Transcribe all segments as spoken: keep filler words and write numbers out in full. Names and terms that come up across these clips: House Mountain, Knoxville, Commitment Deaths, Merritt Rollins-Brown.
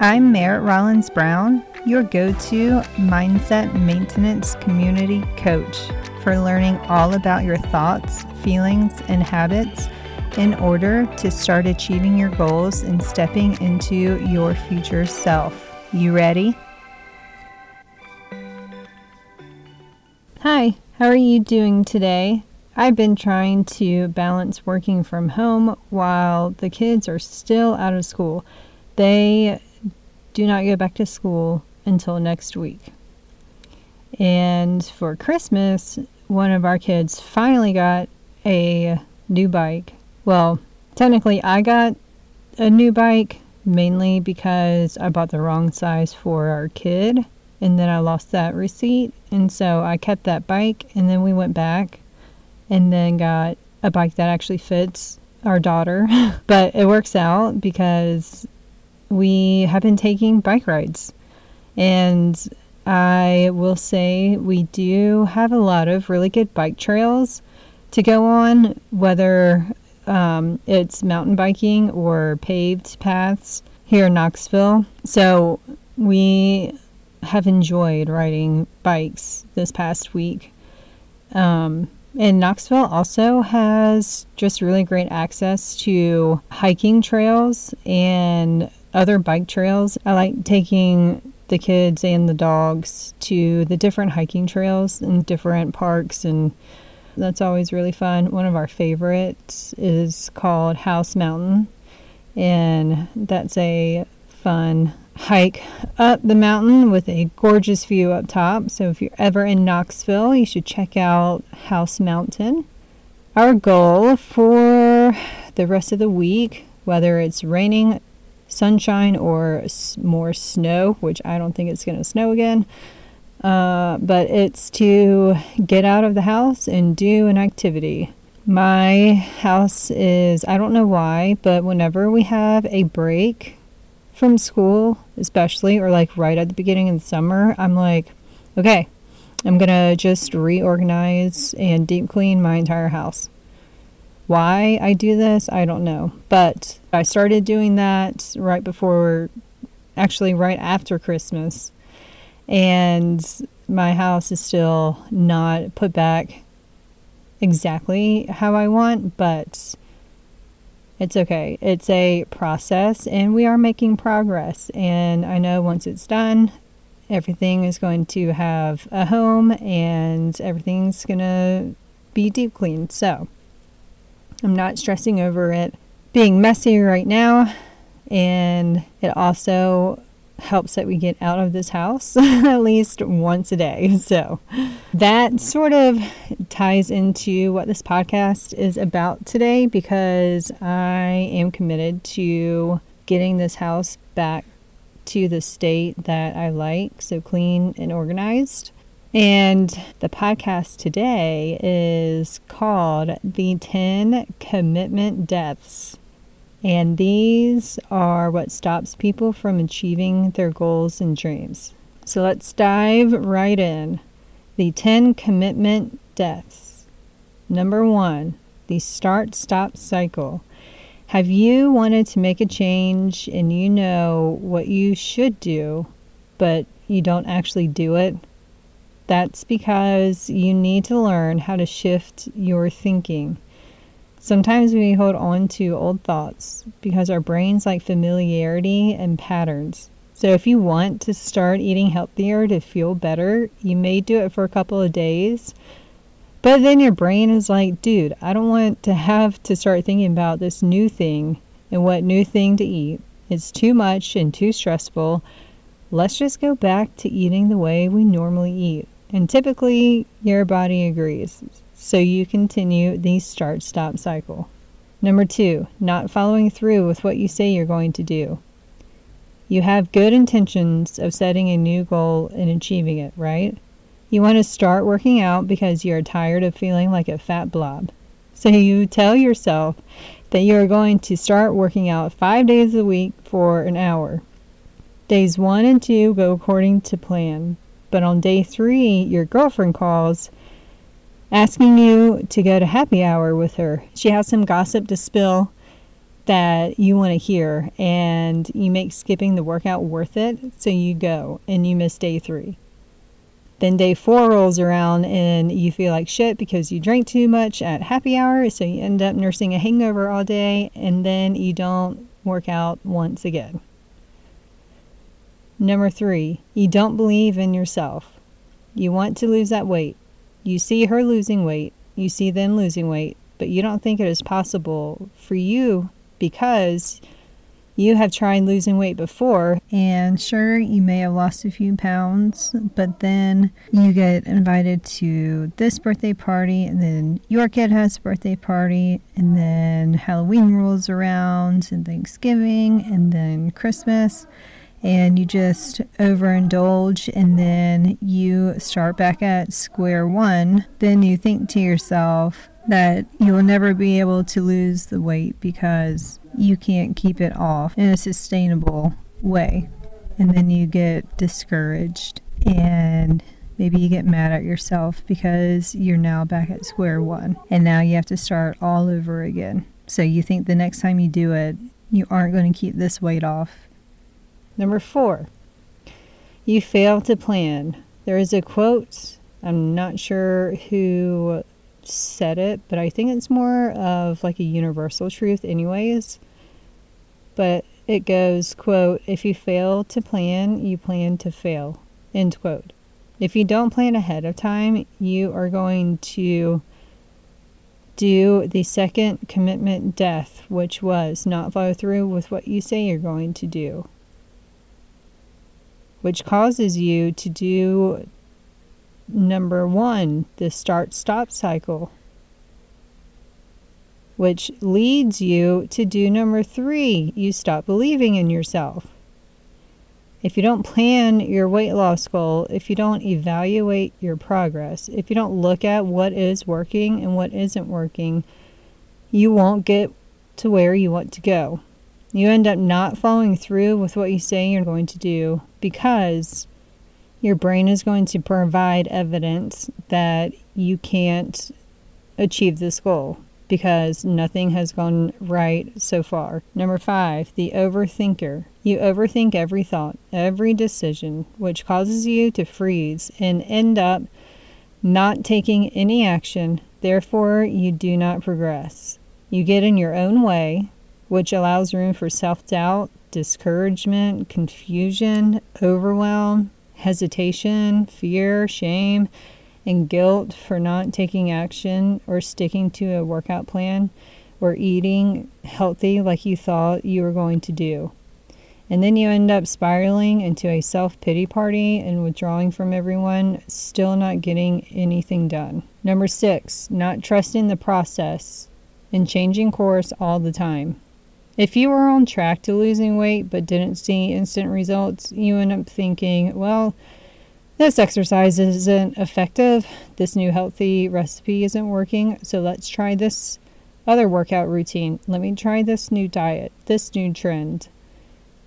I'm Merritt Rollins-Brown, your go-to mindset maintenance community coach for learning all about your thoughts, feelings, and habits in order to start achieving your goals and stepping into your future self. You ready? Hi, how are you doing today? I've been trying to balance working from home while the kids are still out of school. They do not go back to school until next week. And for Christmas, one of our kids finally got a new bike. Well, technically I got a new bike mainly because I bought the wrong size for our kid, and then I lost that receipt, and so I kept that bike, and then we went back and then got a bike that actually fits our daughter. But it works out because we have been taking bike rides. And I will say we do have a lot of really good bike trails to go on, whether um, it's mountain biking or paved paths here in Knoxville. So we have enjoyed riding bikes this past week. Um, And Knoxville also has just really great access to hiking trails and other bike trails. I like taking the kids and the dogs to the different hiking trails and different parks, and that's always really fun. One of our favorites is called House Mountain, and that's a fun hike up the mountain with a gorgeous view up top. So if you're ever in Knoxville, you should check out House Mountain. Our goal for the rest of the week, whether it's raining, sunshine, or more snow, which I don't think it's going to snow again, uh, but it's to get out of the house and do an activity. My house is, I don't know why, but whenever we have a break from school, especially, or like right at the beginning of the summer, I'm like, okay, I'm gonna just reorganize and deep clean my entire house. Why I do this, I don't know, but I started doing that right before, actually right after Christmas, and my house is still not put back exactly how I want, but it's okay. It's a process, and we are making progress. And I know once it's done, everything is going to have a home and everything's going to be deep cleaned. So I'm not stressing over it being messy right now. And it also helps that we get out of this house at least once a day. So that sort of ties into what this podcast is about today, because I am committed to getting this house back to the state that I like, so clean and organized. And the podcast today is called The ten Commitment Deaths. And these are what stops people from achieving their goals and dreams. So let's dive right in. The ten commitment deaths. Number one, the start-stop cycle. Have you wanted to make a change and you know what you should do, but you don't actually do it? That's because you need to learn how to shift your thinking. Sometimes we hold on to old thoughts because our brains like familiarity and patterns. So if you want to start eating healthier to feel better, you may do it for a couple of days. But then your brain is like, dude, I don't want to have to start thinking about this new thing and what new thing to eat. It's too much and too stressful. Let's just go back to eating the way we normally eat. And typically, your body agrees. So you continue the start-stop cycle. Number two, not following through with what you say you're going to do. You have good intentions of setting a new goal and achieving it, right? You want to start working out because you're tired of feeling like a fat blob. So you tell yourself that you're going to start working out five days a week for an hour. Days one and two go according to plan. But on day three, your girlfriend calls asking you to go to happy hour with her. She has some gossip to spill, that you want to hear, and you make skipping the workout worth it, so you go and you miss day three. Then day four rolls around and you feel like shit because you drank too much at happy hour, so you end up nursing a hangover all day, and then you don't work out once again. Number three, you don't believe in yourself. You want to lose that weight. You see her losing weight. You see them losing weight, but you don't think it is possible for you because you have tried losing weight before, and sure, you may have lost a few pounds, but then you get invited to this birthday party, and then your kid has a birthday party, and then Halloween rolls around, and Thanksgiving, and then Christmas, and you just overindulge, and then you start back at square one. Then you think to yourself that you'll never be able to lose the weight because you can't keep it off in a sustainable way. And then you get discouraged, and maybe you get mad at yourself because you're now back at square one, and now you have to start all over again. So you think the next time you do it, you aren't going to keep this weight off. Number four, you fail to plan. There is a quote, I'm not sure who said it, but I think it's more of like a universal truth anyways, but it goes, quote, "If you fail to plan, you plan to fail," end quote. If you don't plan ahead of time, you are going to do the second commitment death, which was not follow through with what you say you're going to do, which causes you to do number one, the start-stop cycle, which leads you to do number three. You stop believing in yourself. If you don't plan your weight loss goal, if you don't evaluate your progress, if you don't look at what is working and what isn't working, you won't get to where you want to go. You end up not following through with what you say you're going to do because your brain is going to provide evidence that you can't achieve this goal because nothing has gone right so far. Number five, the overthinker. You overthink every thought, every decision, which causes you to freeze and end up not taking any action. Therefore, you do not progress. You get in your own way, which allows room for self-doubt, discouragement, confusion, overwhelm, hesitation, fear, shame, and guilt for not taking action or sticking to a workout plan or eating healthy like you thought you were going to do. And then you end up spiraling into a self-pity party and withdrawing from everyone, still not getting anything done. Number six, not trusting the process and changing course all the time. If you were on track to losing weight but didn't see instant results, you end up thinking, well, this exercise isn't effective, this new healthy recipe isn't working, so let's try this other workout routine. Let me try this new diet, this new trend.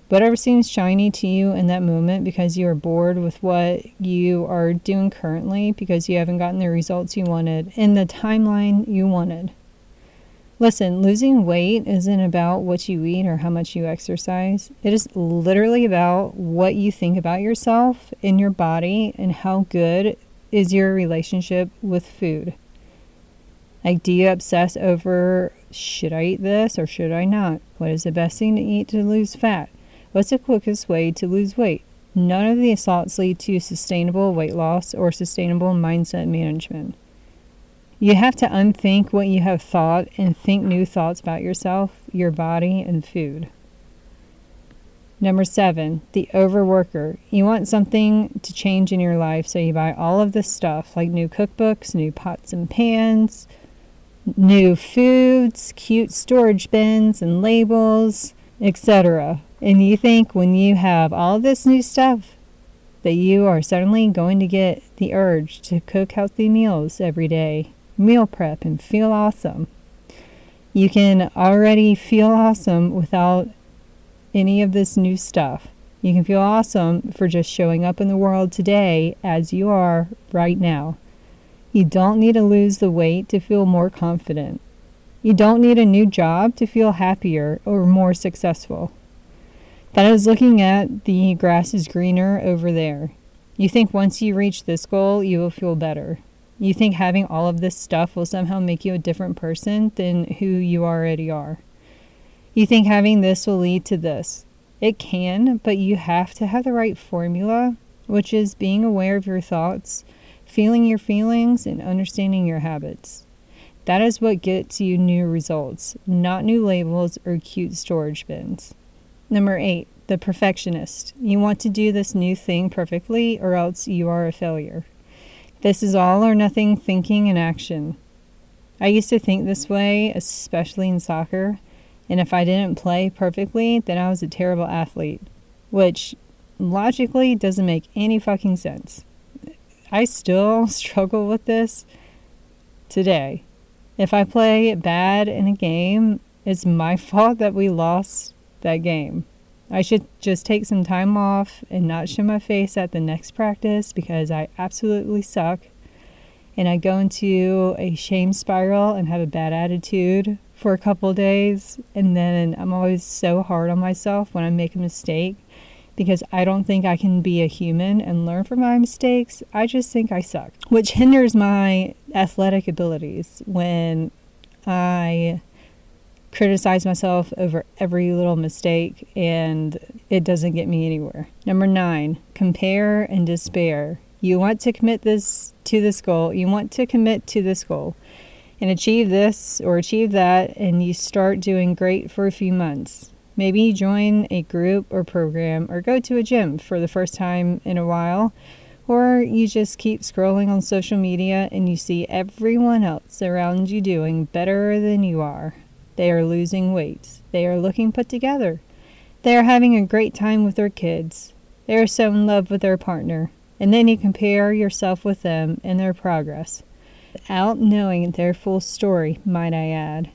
Whatever seems shiny to you in that moment because you are bored with what you are doing currently because you haven't gotten the results you wanted in the timeline you wanted. Listen, losing weight isn't about what you eat or how much you exercise. It is literally about what you think about yourself and your body and how good is your relationship with food. Like, do you obsess over, should I eat this or should I not? What is the best thing to eat to lose fat? What's the quickest way to lose weight? None of these thoughts lead to sustainable weight loss or sustainable mindset management. You have to unthink what you have thought and think new thoughts about yourself, your body, and food. Number seven, the overworker. You want something to change in your life, so you buy all of this stuff, like new cookbooks, new pots and pans, new foods, cute storage bins and labels, et cetera. And you think when you have all this new stuff that you are suddenly going to get the urge to cook healthy meals every day, meal prep, and feel awesome. You can already feel awesome without any of this new stuff. You can feel awesome for just showing up in the world today as you are right now. You don't need to lose the weight to feel more confident. You don't need a new job to feel happier or more successful. That is looking at the grass is greener over there. You think once you reach this goal, you will feel better. You think having all of this stuff will somehow make you a different person than who you already are. You think having this will lead to this. It can, but you have to have the right formula, which is being aware of your thoughts, feeling your feelings, and understanding your habits. That is what gets you new results, not new labels or cute storage bins. Number eight, the perfectionist. You want to do this new thing perfectly or else you are a failure. This is all or nothing thinking and action. I used to think this way, especially in soccer, and if I didn't play perfectly, then I was a terrible athlete, which logically doesn't make any fucking sense. I still struggle with this today. If I play bad in a game, it's my fault that we lost that game. I should just take some time off and not show my face at the next practice because I absolutely suck. And I go into a shame spiral and have a bad attitude for a couple days. And then I'm always so hard on myself when I make a mistake because I don't think I can be a human and learn from my mistakes. I just think I suck, which hinders my athletic abilities when I criticize myself over every little mistake and it doesn't get me anywhere. Number nine, compare and despair. You want to commit this to this goal. You want to commit to this goal and achieve this or achieve that, and you start doing great for a few months. Maybe you join a group or program or go to a gym for the first time in a while, or you just keep scrolling on social media and you see everyone else around you doing better than you are. They are losing weight. They are looking put together. They are having a great time with their kids. They are so in love with their partner. And then you compare yourself with them and their progress, without knowing their full story, might I add.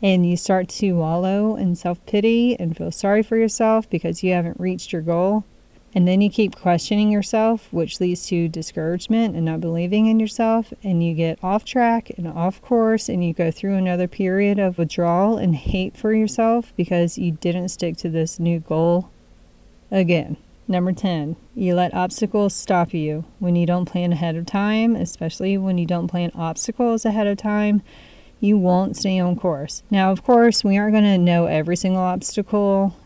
And you start to wallow in self-pity and feel sorry for yourself because you haven't reached your goal. And then you keep questioning yourself, which leads to discouragement and not believing in yourself. And you get off track and off course, and you go through another period of withdrawal and hate for yourself because you didn't stick to this new goal again. Number ten, you let obstacles stop you. When you don't plan ahead of time, especially when you don't plan obstacles ahead of time, you won't stay on course. Now, of course, we aren't going to know every single obstacle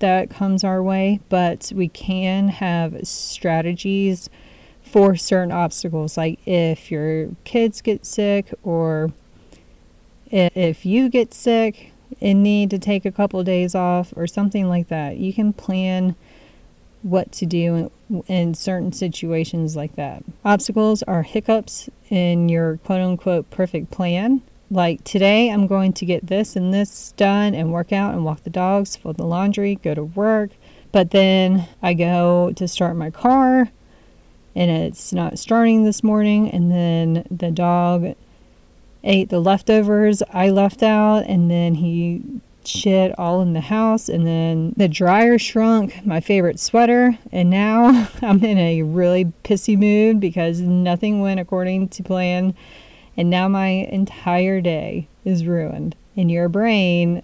that comes our way, but we can have strategies for certain obstacles, like if your kids get sick or if you get sick and need to take a couple days off or something like that. You can plan what to do in, in certain situations like that. Obstacles are hiccups in your quote-unquote perfect plan. Like, today I'm going to get this and this done and work out and walk the dogs, fold the laundry, go to work. But then I go to start my car and it's not starting this morning. And then the dog ate the leftovers I left out, and then he shit all in the house. And then the dryer shrunk my favorite sweater. And now I'm in a really pissy mood because nothing went according to plan. And now my entire day is ruined. And your brain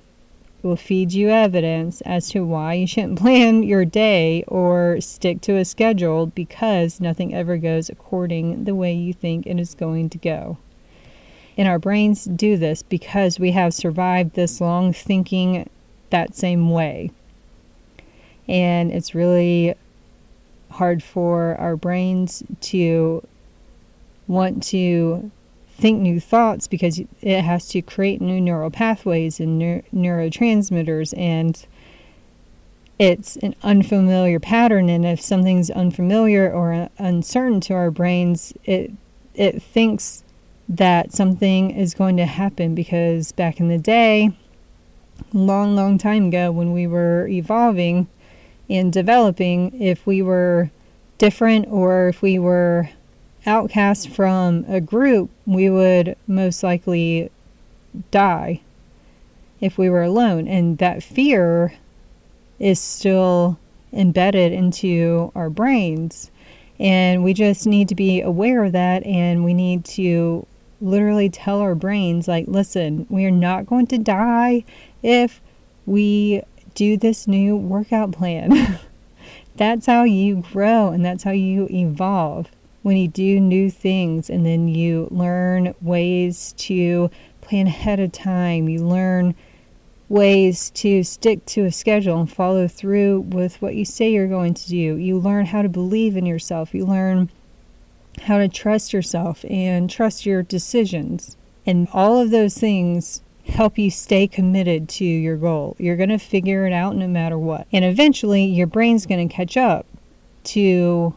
will feed you evidence as to why you shouldn't plan your day or stick to a schedule, because nothing ever goes according the way you think it is going to go. And our brains do this because we have survived this long thinking that same way. And it's really hard for our brains to want to think new thoughts because it has to create new neural pathways and neur- neurotransmitters, and it's an unfamiliar pattern. And if something's unfamiliar or uncertain to our brains, it it thinks that something is going to happen, because back in the day, long long time ago, when we were evolving and developing, if we were different or if we were outcast from a group, we would most likely die if we were alone. And that fear is still embedded into our brains. And we just need to be aware of that, and we need to literally tell our brains, like, listen, we are not going to die if we do this new workout plan. That's how you grow, and that's how you evolve, when you do new things and then you learn ways to plan ahead of time. You learn ways to stick to a schedule and follow through with what you say you're going to do. You learn how to believe in yourself. You learn how to trust yourself and trust your decisions. And all of those things help you stay committed to your goal. You're going to figure it out no matter what. And eventually your brain's going to catch up to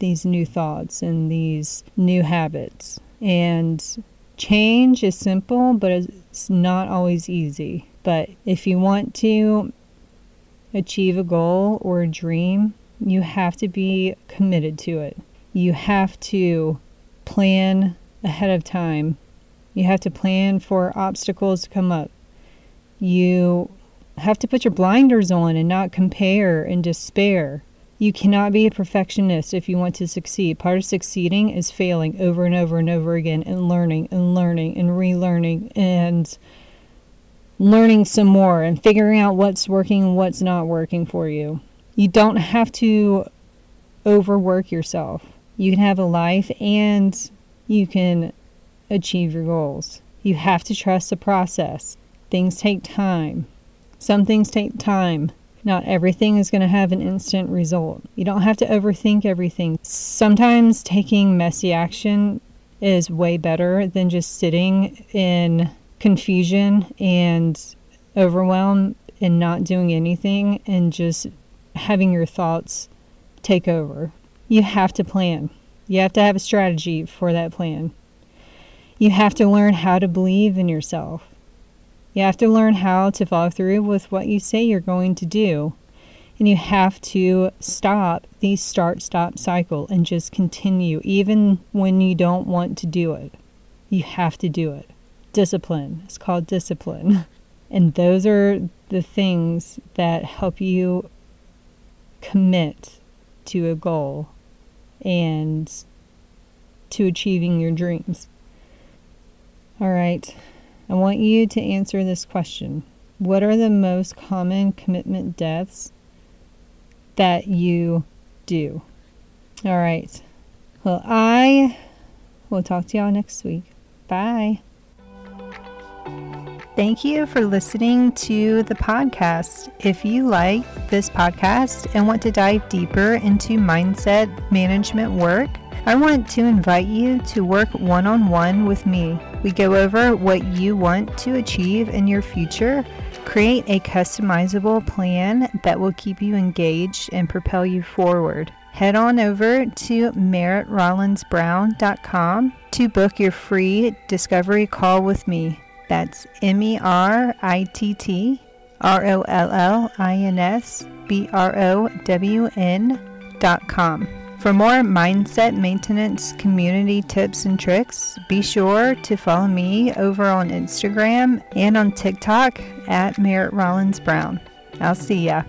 these new thoughts and these new habits. And change is simple, but it's not always easy. But if you want to achieve a goal or a dream, you have to be committed to it. You have to plan ahead of time. You have to plan for obstacles to come up. You have to put your blinders on and not compare and despair. You cannot be a perfectionist if you want to succeed. Part of succeeding is failing over and over and over again, and learning and learning and relearning and learning some more and figuring out what's working and what's not working for you. You don't have to overwork yourself. You can have a life and you can achieve your goals. You have to trust the process. Things take time. Some things take time. Not everything is going to have an instant result. You don't have to overthink everything. Sometimes taking messy action is way better than just sitting in confusion and overwhelm and not doing anything and just having your thoughts take over. You have to plan. You have to have a strategy for that plan. You have to learn how to believe in yourself. You have to learn how to follow through with what you say you're going to do. And you have to stop the start-stop cycle and just continue, even when you don't want to do it. You have to do it. Discipline. It's called discipline. And those are the things that help you commit to a goal and to achieving your dreams. All right. I want you to answer this question. What are the most common commitment deaths that you do? All right. Well, I will talk to y'all next week. Bye. Thank you for listening to the podcast. If you like this podcast and want to dive deeper into mindset management work, I want to invite you to work one-on-one with me. We go over what you want to achieve in your future, create a customizable plan that will keep you engaged and propel you forward. Head on over to Merritt Rollins Brown dot com to book your free discovery call with me. That's M E R I T T R O L L I N S B R O W N dot com. For more mindset maintenance community tips and tricks, be sure to follow me over on Instagram and on TikTok at Merritt Rollins Brown. I'll see ya.